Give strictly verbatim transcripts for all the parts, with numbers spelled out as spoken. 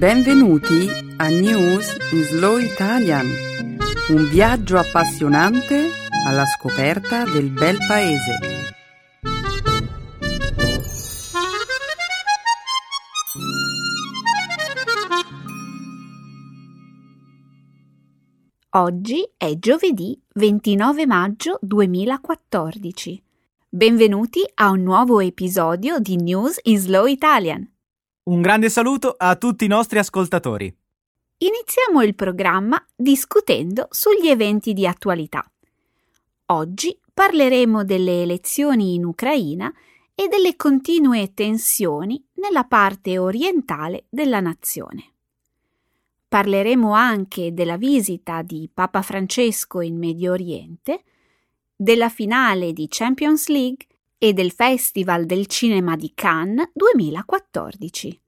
Benvenuti a News in Slow Italian, un viaggio appassionante alla scoperta del bel paese. Oggi è giovedì ventinove maggio duemilaquattordici. Benvenuti a un nuovo episodio di News in Slow Italian. Un grande saluto a tutti i nostri ascoltatori. Iniziamo il programma discutendo sugli eventi di attualità. Oggi parleremo delle elezioni in Ucraina e delle continue tensioni nella parte orientale della nazione. Parleremo anche della visita di Papa Francesco in Medio Oriente, della finale di Champions League e del Festival del Cinema di Cannes duemilaquattordici.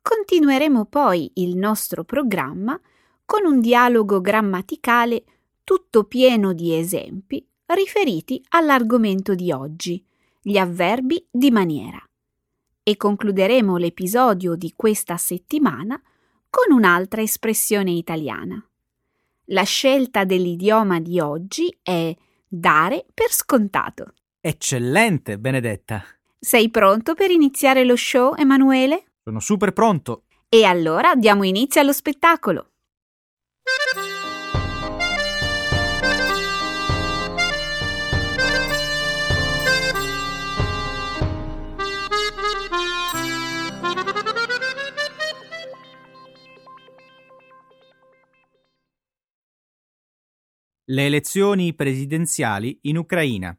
Continueremo poi il nostro programma con un dialogo grammaticale tutto pieno di esempi riferiti all'argomento di oggi, gli avverbi di maniera. E concluderemo l'episodio di questa settimana con un'altra espressione italiana. La scelta dell'idioma di oggi è dare per scontato. Eccellente, Benedetta! Sei pronto per iniziare lo show, Emanuele? Sono super pronto! E allora diamo inizio allo spettacolo! Le elezioni presidenziali in Ucraina.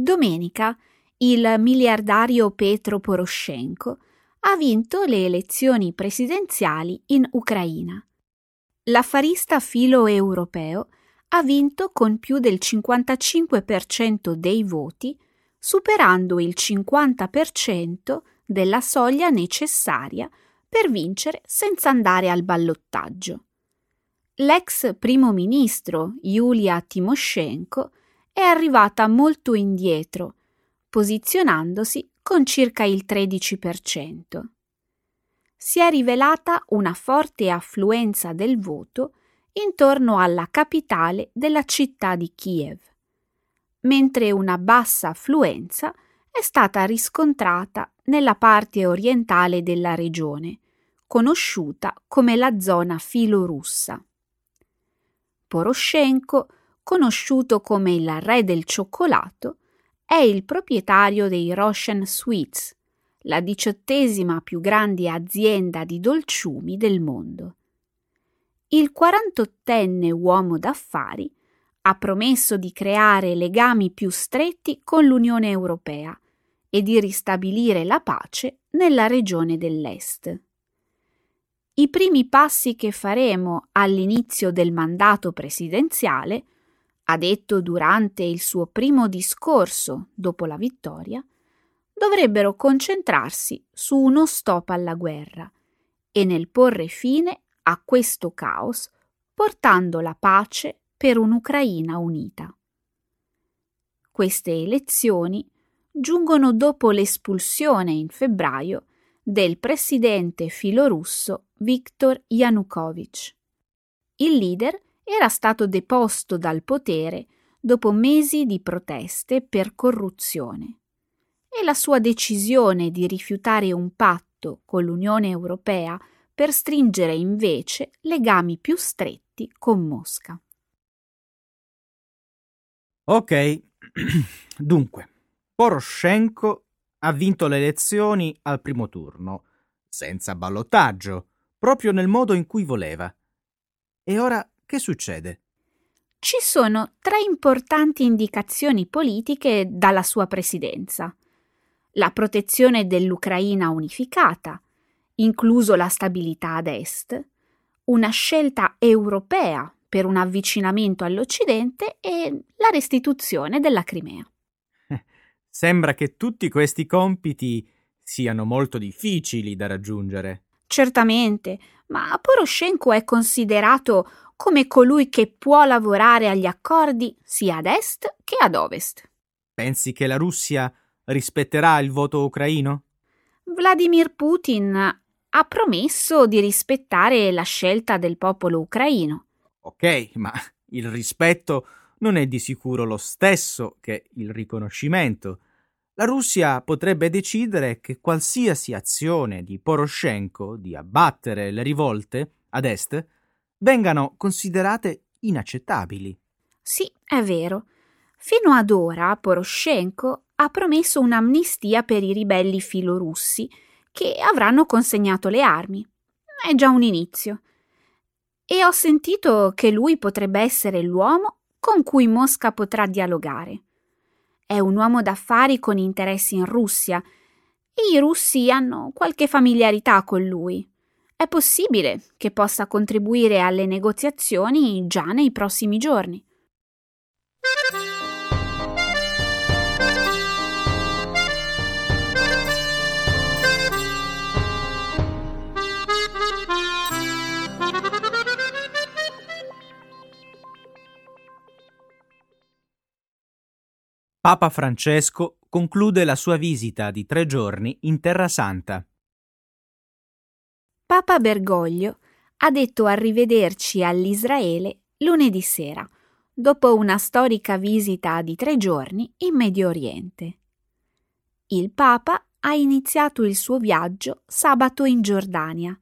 Domenica il miliardario Petro Poroshenko ha vinto le elezioni presidenziali in Ucraina. L'affarista filo-europeo ha vinto con più del cinquantacinque per cento dei voti, superando il cinquanta per cento della soglia necessaria per vincere senza andare al ballottaggio. L'ex primo ministro Yulia Tymoshenko è arrivata molto indietro, posizionandosi con circa il tredici per cento. Si è rivelata una forte affluenza del voto intorno alla capitale della città di Kiev, mentre una bassa affluenza è stata riscontrata nella parte orientale della regione, conosciuta come la zona filorussa. Poroshenko, conosciuto come il re del cioccolato, è il proprietario dei Russian Sweets, la diciottesima più grande azienda di dolciumi del mondo. Il quarantottenne uomo d'affari ha promesso di creare legami più stretti con l'Unione Europea e di ristabilire la pace nella regione dell'Est. I primi passi che faremo all'inizio del mandato presidenziale, ha detto durante il suo primo discorso dopo la vittoria, dovrebbero concentrarsi su uno stop alla guerra e nel porre fine a questo caos, portando la pace per un'Ucraina unita. Queste elezioni giungono dopo l'espulsione in febbraio del presidente filorusso Viktor Yanukovych. Il leader era stato deposto dal potere dopo mesi di proteste per corruzione e la sua decisione di rifiutare un patto con l'Unione Europea per stringere invece legami più stretti con Mosca. Ok, dunque, Poroshenko ha vinto le elezioni al primo turno, senza ballottaggio, proprio nel modo in cui voleva. E ora che succede? Ci sono tre importanti indicazioni politiche dalla sua presidenza: la protezione dell'Ucraina unificata, incluso la stabilità ad est, una scelta europea per un avvicinamento all'Occidente e la restituzione della Crimea. Eh, sembra che tutti questi compiti siano molto difficili da raggiungere. Certamente, ma Poroshenko è considerato come colui che può lavorare agli accordi sia ad est che ad ovest. Pensi che la Russia rispetterà il voto ucraino? Vladimir Putin ha promesso di rispettare la scelta del popolo ucraino. Ok, ma il rispetto non è di sicuro lo stesso che il riconoscimento. La Russia potrebbe decidere che qualsiasi azione di Poroshenko di abbattere le rivolte ad est vengano considerate inaccettabili. Sì, è vero. Fino ad ora Poroshenko ha promesso un'amnistia per i ribelli filorussi che avranno consegnato le armi. È già un inizio. E ho sentito che lui potrebbe essere l'uomo con cui Mosca potrà dialogare. È un uomo d'affari con interessi in Russia e i russi hanno qualche familiarità con lui. È possibile che possa contribuire alle negoziazioni già nei prossimi giorni. Papa Francesco conclude la sua visita di tre giorni in Terra Santa. Papa Bergoglio ha detto arrivederci all'Israele lunedì sera, dopo una storica visita di tre giorni in Medio Oriente. Il Papa ha iniziato il suo viaggio sabato in Giordania,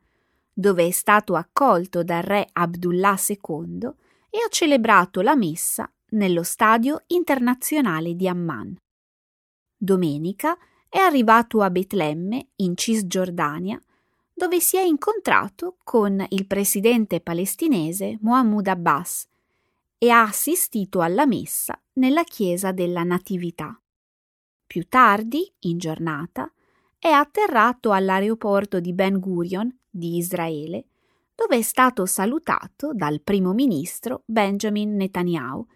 dove è stato accolto dal re Abdullah secondo e ha celebrato la messa nello stadio internazionale di Amman. Domenica è arrivato a Betlemme, in Cisgiordania, dove si è incontrato con il presidente palestinese Mahmoud Abbas e ha assistito alla messa nella chiesa della Natività. Più tardi, in giornata, è atterrato all'aeroporto di Ben Gurion di Israele, dove è stato salutato dal primo ministro Benjamin Netanyahu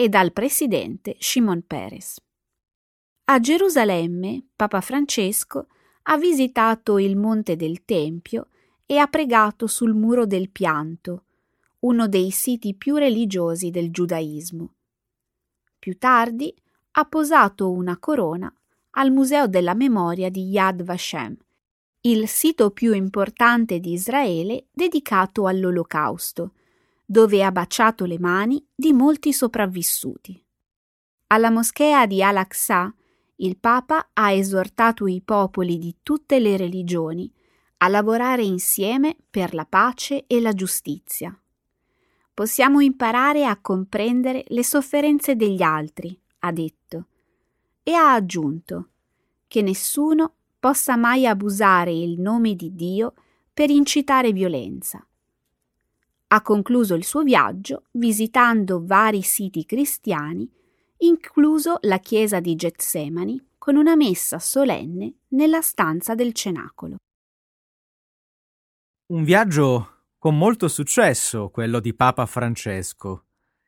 e dal presidente Shimon Peres. A Gerusalemme, Papa Francesco ha visitato il Monte del Tempio e ha pregato sul Muro del Pianto, uno dei siti più religiosi del giudaismo. Più tardi ha posato una corona al Museo della Memoria di Yad Vashem, il sito più importante di Israele dedicato all'Olocausto, dove ha baciato le mani di molti sopravvissuti. Alla moschea di Al-Aqsa, il Papa ha esortato i popoli di tutte le religioni a lavorare insieme per la pace e la giustizia. Possiamo imparare a comprendere le sofferenze degli altri, ha detto, e ha aggiunto che nessuno possa mai abusare il nome di Dio per incitare violenza. Ha concluso il suo viaggio visitando vari siti cristiani, incluso la chiesa di Getsemani, con una messa solenne nella stanza del cenacolo. Un viaggio con molto successo, quello di Papa Francesco.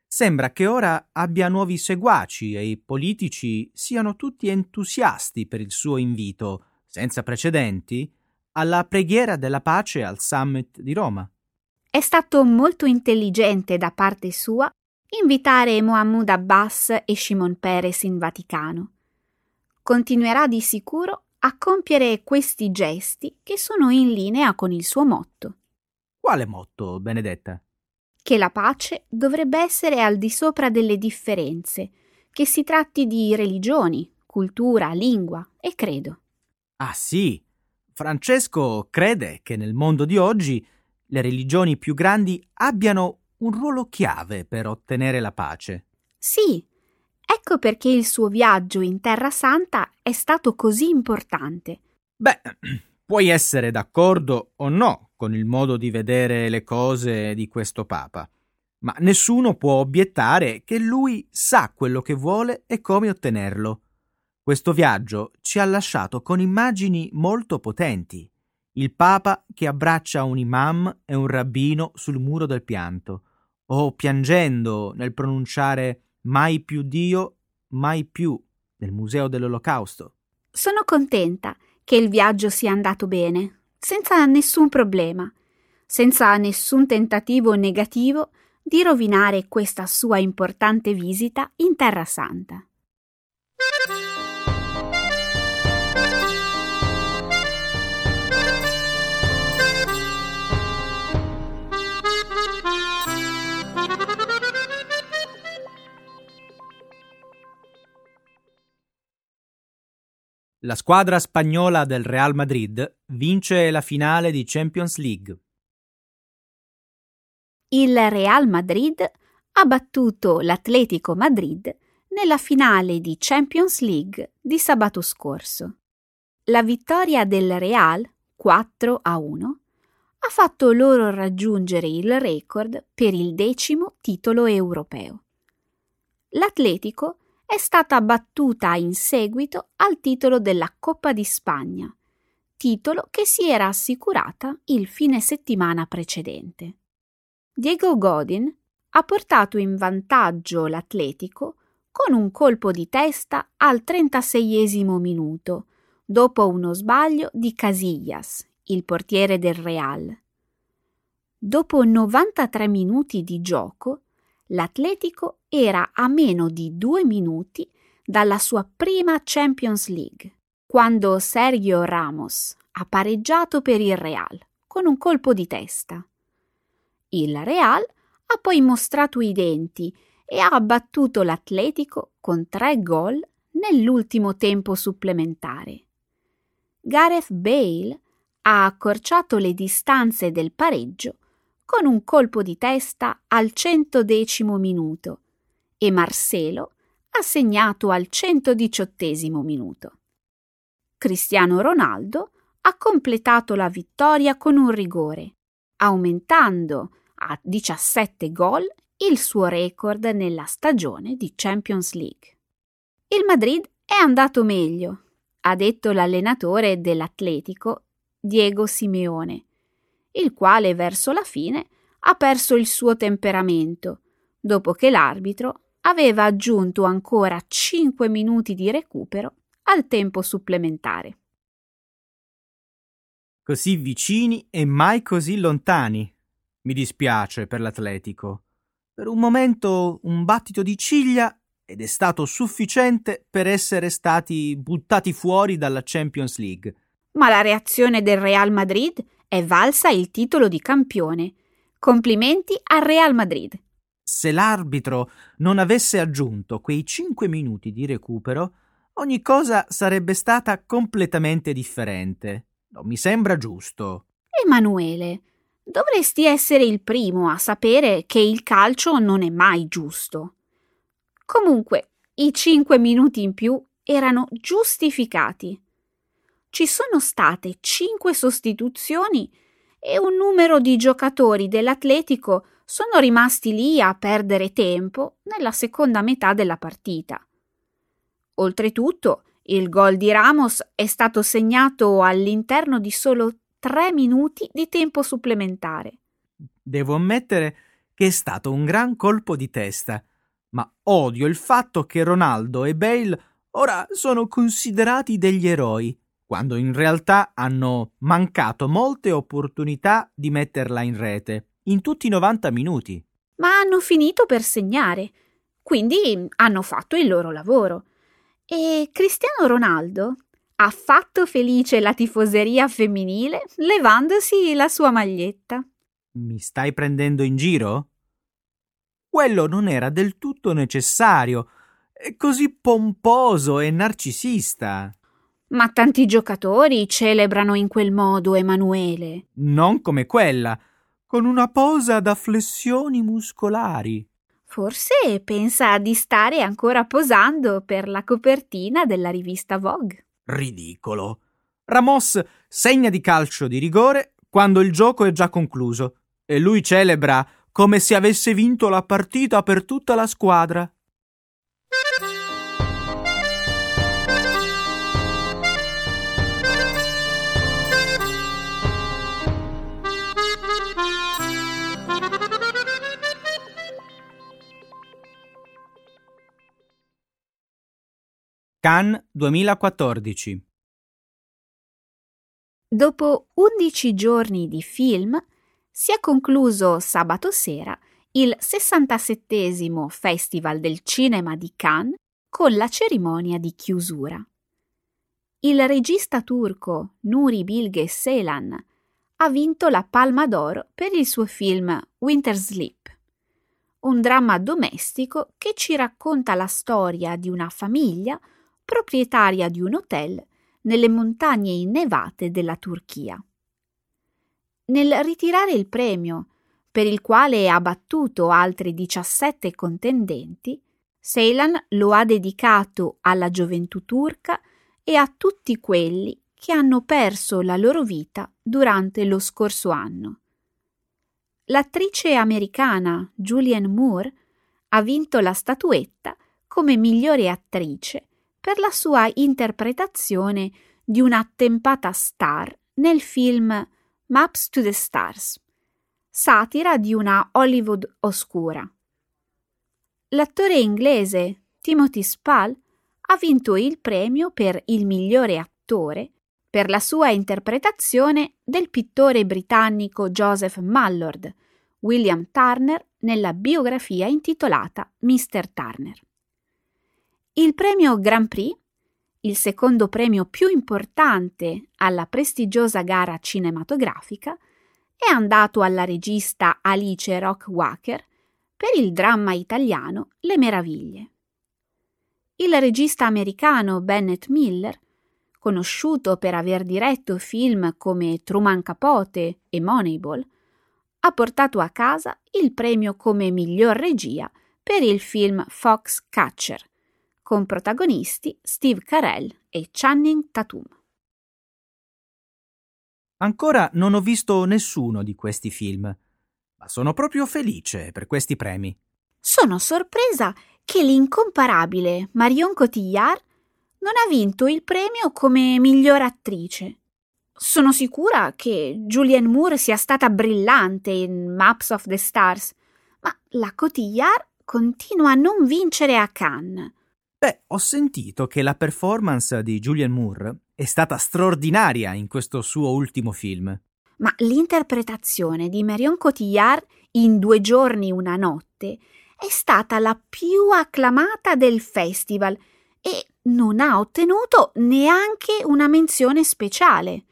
Sembra che ora abbia nuovi seguaci e i politici siano tutti entusiasti per il suo invito, senza precedenti, alla preghiera della pace al summit di Roma. È stato molto intelligente da parte sua invitare Mahmoud Abbas e Shimon Peres in Vaticano. Continuerà di sicuro a compiere questi gesti che sono in linea con il suo motto. Quale motto, Benedetta? Che la pace dovrebbe essere al di sopra delle differenze, che si tratti di religioni, cultura, lingua e credo. Ah sì, Francesco crede che nel mondo di oggi le religioni più grandi abbiano un ruolo chiave per ottenere la pace. Sì, ecco perché il suo viaggio in Terra Santa è stato così importante. Beh, puoi essere d'accordo o no con il modo di vedere le cose di questo Papa, ma nessuno può obiettare che lui sa quello che vuole e come ottenerlo. Questo viaggio ci ha lasciato con immagini molto potenti. Il Papa che abbraccia un imam e un rabbino sul Muro del Pianto, o piangendo nel pronunciare mai più Dio, mai più nel Museo dell'Olocausto. Sono contenta che il viaggio sia andato bene, senza nessun problema, senza nessun tentativo negativo di rovinare questa sua importante visita in Terra Santa. La squadra spagnola del Real Madrid vince la finale di Champions League. Il Real Madrid ha battuto l'Atletico Madrid nella finale di Champions League di sabato scorso. La vittoria del Real, quattro a uno, ha fatto loro raggiungere il record per il decimo titolo europeo. L'Atletico è stata battuta in seguito al titolo della Coppa di Spagna, titolo che si era assicurata il fine settimana precedente. Diego Godin ha portato in vantaggio l'Atletico con un colpo di testa al trentaseiesimo minuto, dopo uno sbaglio di Casillas, il portiere del Real. Dopo novantatré minuti di gioco, l'Atletico era a meno di due minuti dalla sua prima Champions League, quando Sergio Ramos ha pareggiato per il Real con un colpo di testa. Il Real ha poi mostrato i denti e ha abbattuto l'Atletico con tre gol nell'ultimo tempo supplementare. Gareth Bale ha accorciato le distanze del pareggio con un colpo di testa al centodecimo minuto e Marcelo ha segnato al centodiciottesimo minuto. Cristiano Ronaldo ha completato la vittoria con un rigore, aumentando a diciassette gol il suo record nella stagione di Champions League. Il Madrid è andato meglio, ha detto l'allenatore dell'Atletico Diego Simeone, il quale verso la fine ha perso il suo temperamento, dopo che l'arbitro aveva aggiunto ancora cinque minuti di recupero al tempo supplementare. Così vicini e mai così lontani. Mi dispiace per l'Atletico. Per un momento un battito di ciglia ed è stato sufficiente per essere stati buttati fuori dalla Champions League. Ma la reazione del Real Madrid è valsa il titolo di campione. Complimenti al Real Madrid. Se l'arbitro non avesse aggiunto quei cinque minuti di recupero, ogni cosa sarebbe stata completamente differente. Non mi sembra giusto. Emanuele, dovresti essere il primo a sapere che il calcio non è mai giusto. Comunque, i cinque minuti in più erano giustificati. Ci sono state cinque sostituzioni e un numero di giocatori dell'Atletico sono rimasti lì a perdere tempo nella seconda metà della partita. Oltretutto, il gol di Ramos è stato segnato all'interno di solo tre minuti di tempo supplementare. Devo ammettere che è stato un gran colpo di testa, ma odio il fatto che Ronaldo e Bale ora sono considerati degli eroi, quando in realtà hanno mancato molte opportunità di metterla in rete, in tutti i novanta minuti. Ma hanno finito per segnare, quindi hanno fatto il loro lavoro. E Cristiano Ronaldo ha fatto felice la tifoseria femminile levandosi la sua maglietta. Mi stai prendendo in giro? Quello non era del tutto necessario, è così pomposo e narcisista. Ma tanti giocatori celebrano in quel modo, Emanuele. Non come quella, con una posa da flessioni muscolari. Forse pensa di stare ancora posando per la copertina della rivista Vogue. Ridicolo. Ramos segna di calcio di rigore quando il gioco è già concluso e lui celebra come se avesse vinto la partita per tutta la squadra. Cannes duemilaquattordici. Dopo undici giorni di film, si è concluso sabato sera il sessantasettesimo Festival del Cinema di Cannes con la cerimonia di chiusura. Il regista turco Nuri Bilge Ceylan ha vinto la Palma d'Oro per il suo film Winter Sleep, un dramma domestico che ci racconta la storia di una famiglia proprietaria di un hotel nelle montagne innevate della Turchia. Nel ritirare il premio, per il quale ha battuto altri diciassette contendenti, Ceylan lo ha dedicato alla gioventù turca e a tutti quelli che hanno perso la loro vita durante lo scorso anno. L'attrice americana Julianne Moore ha vinto la statuetta come migliore attrice per la sua interpretazione di un'attempata star nel film Maps to the Stars, satira di una Hollywood oscura. L'attore inglese Timothy Spall ha vinto il premio per il migliore attore per la sua interpretazione del pittore britannico Joseph Mallord William Turner nella biografia intitolata mister Turner. Il premio Grand Prix, il secondo premio più importante alla prestigiosa gara cinematografica, è andato alla regista Alice Rockwalker per il dramma italiano Le Meraviglie. Il regista americano Bennett Miller, conosciuto per aver diretto film come Truman Capote e Moneyball, ha portato a casa il premio come miglior regia per il film Foxcatcher, con protagonisti Steve Carell e Channing Tatum. Ancora non ho visto nessuno di questi film, ma sono proprio felice per questi premi. Sono sorpresa che l'incomparabile Marion Cotillard non ha vinto il premio come miglior attrice. Sono sicura che Julianne Moore sia stata brillante in Maps of the Stars, ma la Cotillard continua a non vincere a Cannes. Beh, ho sentito che la performance di Julianne Moore è stata straordinaria in questo suo ultimo film. Ma l'interpretazione di Marion Cotillard in Due giorni, una notte è stata la più acclamata del festival e non ha ottenuto neanche una menzione speciale.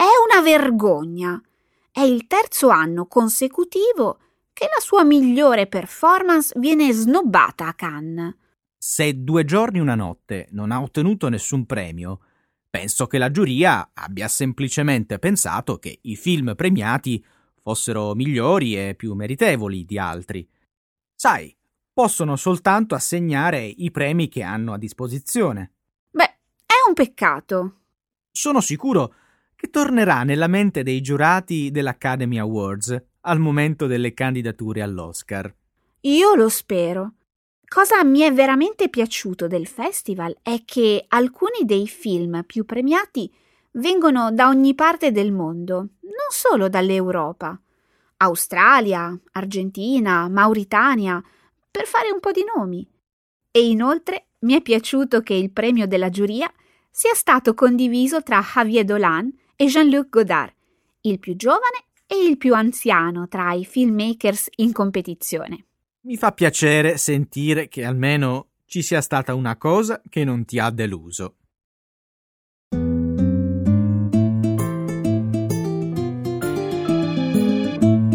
È una vergogna. È il terzo anno consecutivo che la sua migliore performance viene snobbata a Cannes. Se Due giorni, una notte non ha ottenuto nessun premio, penso che la giuria abbia semplicemente pensato che i film premiati fossero migliori e più meritevoli di altri. Sai, possono soltanto assegnare i premi che hanno a disposizione. Beh, è un peccato. Sono sicuro che tornerà nella mente dei giurati dell'Academy Awards al momento delle candidature all'Oscar. Io lo spero. Cosa mi è veramente piaciuto del festival è che alcuni dei film più premiati vengono da ogni parte del mondo, non solo dall'Europa. Australia, Argentina, Mauritania, per fare un po' di nomi. E inoltre mi è piaciuto che il premio della giuria sia stato condiviso tra Javier Dolan e Jean-Luc Godard, il più giovane e il più anziano tra i filmmakers in competizione. Mi fa piacere sentire che almeno ci sia stata una cosa che non ti ha deluso.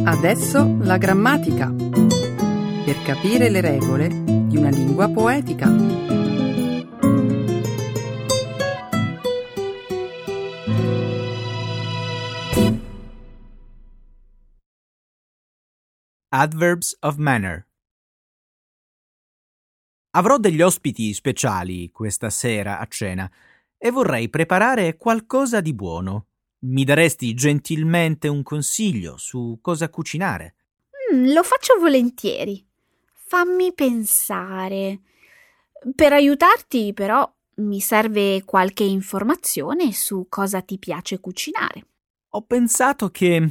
Adesso la grammatica, per capire le regole di una lingua poetica. Adverbs of manner. Avrò degli ospiti speciali questa sera a cena e vorrei preparare qualcosa di buono. Mi daresti gentilmente un consiglio su cosa cucinare? Mm, lo faccio volentieri. Fammi pensare. Per aiutarti, però, mi serve qualche informazione su cosa ti piace cucinare. Ho pensato che,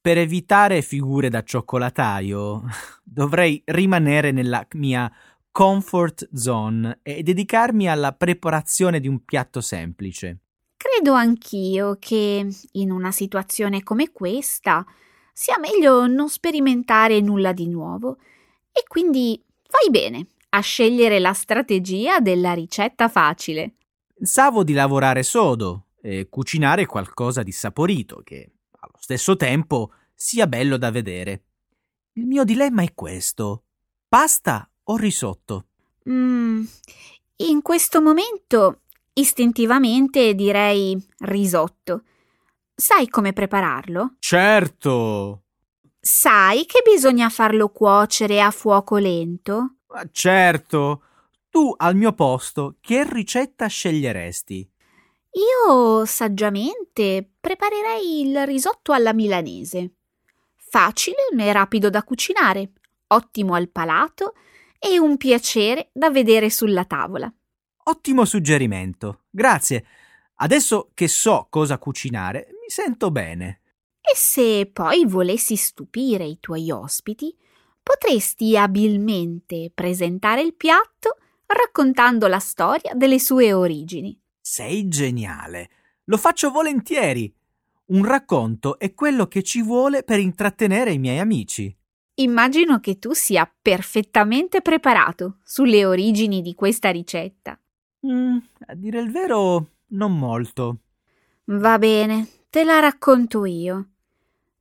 per evitare figure da cioccolataio, dovrei rimanere nella mia comfort zone e dedicarmi alla preparazione di un piatto semplice. Credo anch'io che in una situazione come questa sia meglio non sperimentare nulla di nuovo e quindi fai bene a scegliere la strategia della ricetta facile. Pensavo di lavorare sodo e cucinare qualcosa di saporito che allo stesso tempo sia bello da vedere. Il mio dilemma è questo: pasta o risotto? Mm, in questo momento Istintivamente direi risotto. Sai come prepararlo? Certo! Sai che bisogna farlo cuocere a fuoco lento? Ma certo! Tu al mio posto che ricetta sceglieresti? Io saggiamente preparerei il risotto alla milanese. Facile e rapido da cucinare, ottimo al palato e un piacere da vedere sulla tavola. Ottimo suggerimento, grazie. Adesso che so cosa cucinare, mi sento bene. E se poi volessi stupire i tuoi ospiti, potresti abilmente presentare il piatto raccontando la storia delle sue origini. Sei geniale! Lo faccio volentieri! Un racconto è quello che ci vuole per intrattenere i miei amici. Immagino che tu sia perfettamente preparato sulle origini di questa ricetta. Mm, a dire il vero, non molto. Va bene, te la racconto io.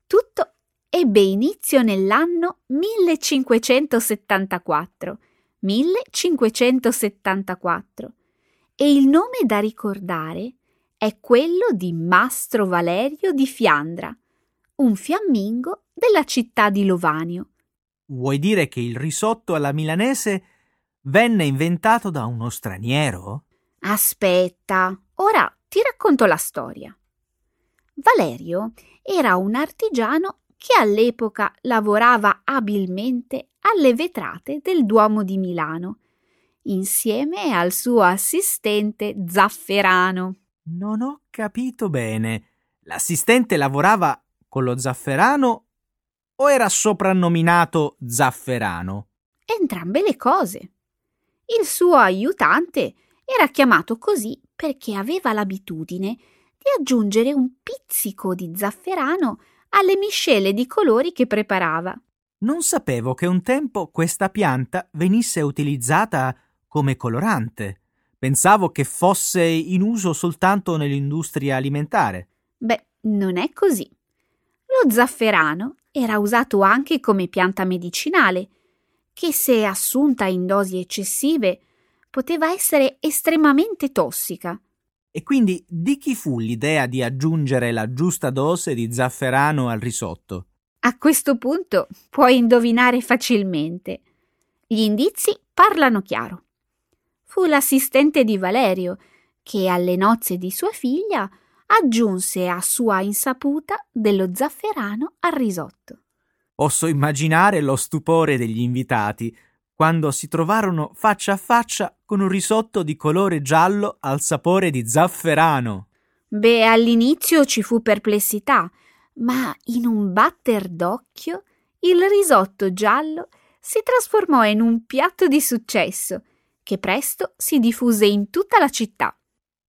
Tutto ebbe inizio nell'anno millecinquecentosettantaquattro. millecinquecentosettantaquattro. E il nome da ricordare è quello di Mastro Valerio di Fiandra, un fiammingo della città di Lovanio. Vuoi dire che il risotto alla milanese venne inventato da uno straniero? Aspetta, ora ti racconto la storia. Valerio era un artigiano che all'epoca lavorava abilmente alle vetrate del Duomo di Milano, insieme al suo assistente Zafferano. Non ho capito bene. L'assistente lavorava con lo Zafferano o era soprannominato Zafferano? Entrambe le cose. Il suo aiutante era chiamato così perché aveva l'abitudine di aggiungere un pizzico di zafferano alle miscele di colori che preparava. Non sapevo che un tempo questa pianta venisse utilizzata come colorante. Pensavo che fosse in uso soltanto nell'industria alimentare. Beh, non è così. Lo zafferano era usato anche come pianta medicinale, che se assunta in dosi eccessive poteva essere estremamente tossica. E quindi di chi fu l'idea di aggiungere la giusta dose di zafferano al risotto? A questo punto puoi indovinare facilmente. Gli indizi parlano chiaro. Fu l'assistente di Valerio che alle nozze di sua figlia aggiunse a sua insaputa dello zafferano al risotto. Posso immaginare lo stupore degli invitati quando si trovarono faccia a faccia con un risotto di colore giallo al sapore di zafferano. Beh, all'inizio ci fu perplessità, ma in un batter d'occhio il risotto giallo si trasformò in un piatto di successo che presto si diffuse in tutta la città.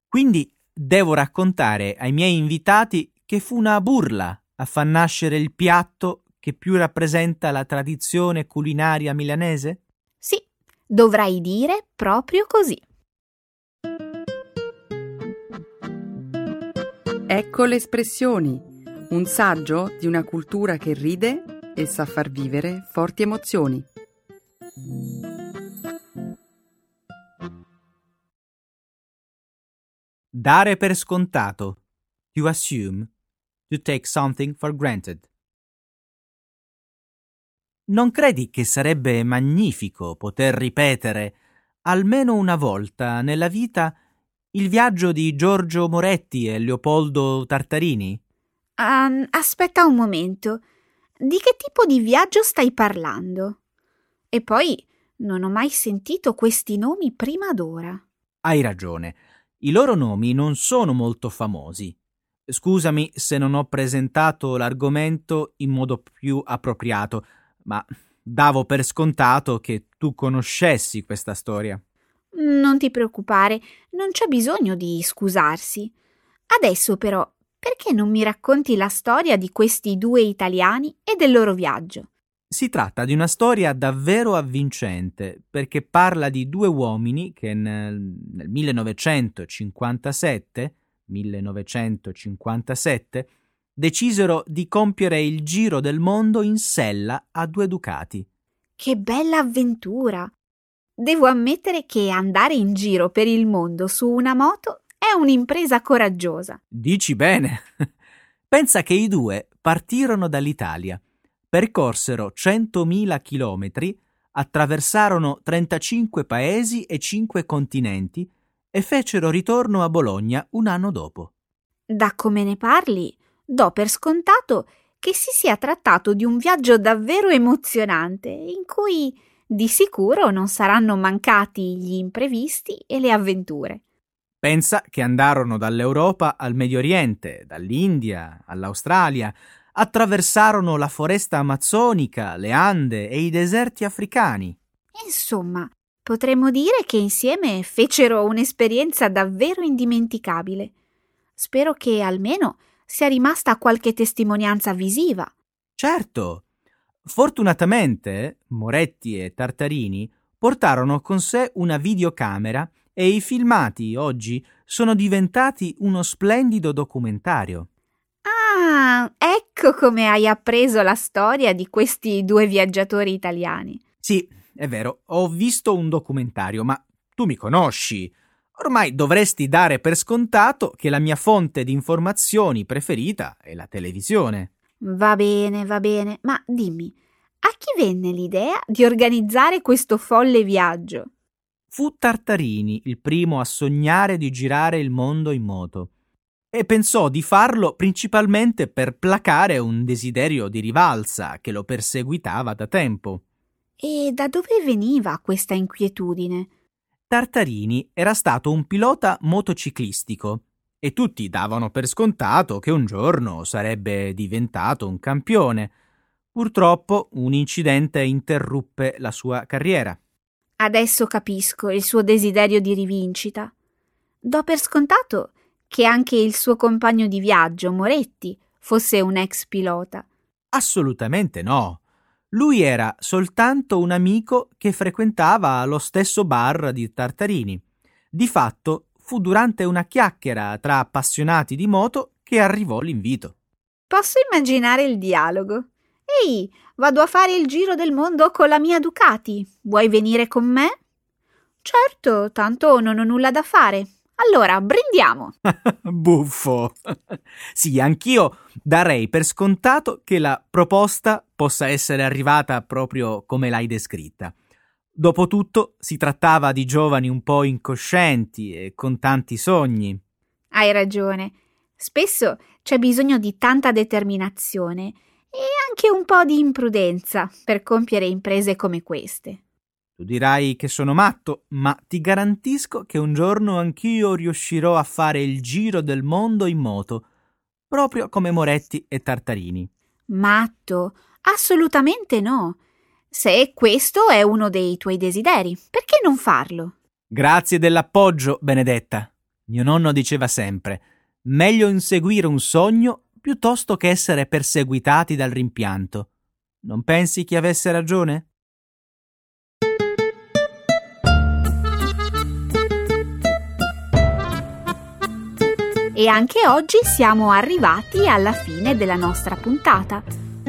Quindi devo raccontare ai miei invitati che fu una burla a far nascere il piatto che più rappresenta la tradizione culinaria milanese? Sì, dovrai dire proprio così. Ecco le espressioni, un saggio di una cultura che ride e sa far vivere forti emozioni. Dare per scontato. To assume. To take something for granted. Non credi che sarebbe magnifico poter ripetere, almeno una volta nella vita, il viaggio di Giorgio Moretti e Leopoldo Tartarini? Um, aspetta un momento. Di che tipo di viaggio stai parlando? E poi, non ho mai sentito questi nomi prima d'ora. Hai ragione. I loro nomi non sono molto famosi. Scusami se non ho presentato l'argomento in modo più appropriato, ma davo per scontato che tu conoscessi questa storia. Non ti preoccupare, non c'è bisogno di scusarsi. Adesso però, perché non mi racconti la storia di questi due italiani e del loro viaggio? Si tratta di una storia davvero avvincente, perché parla di due uomini che nel, nel millenovecentocinquantasette decisero di compiere il giro del mondo in sella a due Ducati. Che bella avventura! Devo ammettere che andare in giro per il mondo su una moto è un'impresa coraggiosa. Dici bene! Pensa che i due partirono dall'Italia, percorsero centomila chilometri, attraversarono trentacinque paesi e cinque continenti e fecero ritorno a Bologna un anno dopo. Da come ne parli, do per scontato che si sia trattato di un viaggio davvero emozionante, in cui di sicuro non saranno mancati gli imprevisti e le avventure. Pensa che andarono dall'Europa al Medio Oriente, dall'India all'Australia, attraversarono la foresta amazzonica, le Ande e i deserti africani. Insomma, potremmo dire che insieme fecero un'esperienza davvero indimenticabile. Spero che almeno sia rimasta qualche testimonianza visiva. Certo! Fortunatamente, Moretti e Tartarini portarono con sé una videocamera e i filmati oggi sono diventati uno splendido documentario. Ah, ecco come hai appreso la storia di questi due viaggiatori italiani. Sì, è vero, ho visto un documentario, ma tu mi conosci. Ormai dovresti dare per scontato che la mia fonte di informazioni preferita è la televisione. Va bene, va bene, ma dimmi, a chi venne l'idea di organizzare questo folle viaggio? Fu Tartarini il primo a sognare di girare il mondo in moto e pensò di farlo principalmente per placare un desiderio di rivalsa che lo perseguitava da tempo. E da dove veniva questa inquietudine? Tartarini era stato un pilota motociclistico e tutti davano per scontato che un giorno sarebbe diventato un campione. Purtroppo un incidente interruppe la sua carriera. Adesso capisco il suo desiderio di rivincita. Do per scontato che anche il suo compagno di viaggio, Moretti, fosse un ex pilota. Assolutamente no. Lui era soltanto un amico che frequentava lo stesso bar di Tartarini. Di fatto fu durante una chiacchiera tra appassionati di moto che arrivò l'invito. Posso immaginare il dialogo. Ehi, vado a fare il giro del mondo con la mia Ducati. Vuoi venire con me? Certo, tanto non ho nulla da fare. Allora, brindiamo. Buffo. Sì, anch'io darei per scontato che la proposta possa essere arrivata proprio come l'hai descritta. Dopotutto si trattava di giovani un po' incoscienti e con tanti sogni. Hai ragione. Spesso c'è bisogno di tanta determinazione e anche un po' di imprudenza per compiere imprese come queste. Tu dirai che sono matto, ma ti garantisco che un giorno anch'io riuscirò a fare il giro del mondo in moto, proprio come Moretti e Tartarini. Matto? Assolutamente no. Se questo è uno dei tuoi desideri, perché non farlo? Grazie dell'appoggio, Benedetta. Mio nonno diceva sempre: meglio inseguire un sogno piuttosto che essere perseguitati dal rimpianto. Non pensi che avesse ragione? E anche oggi siamo arrivati alla fine della nostra puntata.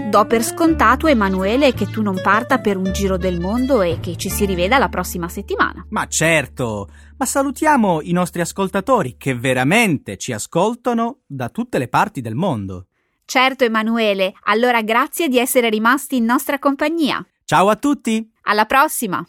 Do per scontato, Emanuele, che tu non parta per un giro del mondo e che ci si riveda la prossima settimana. Ma certo! Ma salutiamo i nostri ascoltatori che veramente ci ascoltano da tutte le parti del mondo. Certo, Emanuele. Allora grazie di essere rimasti in nostra compagnia. Ciao a tutti! Alla prossima!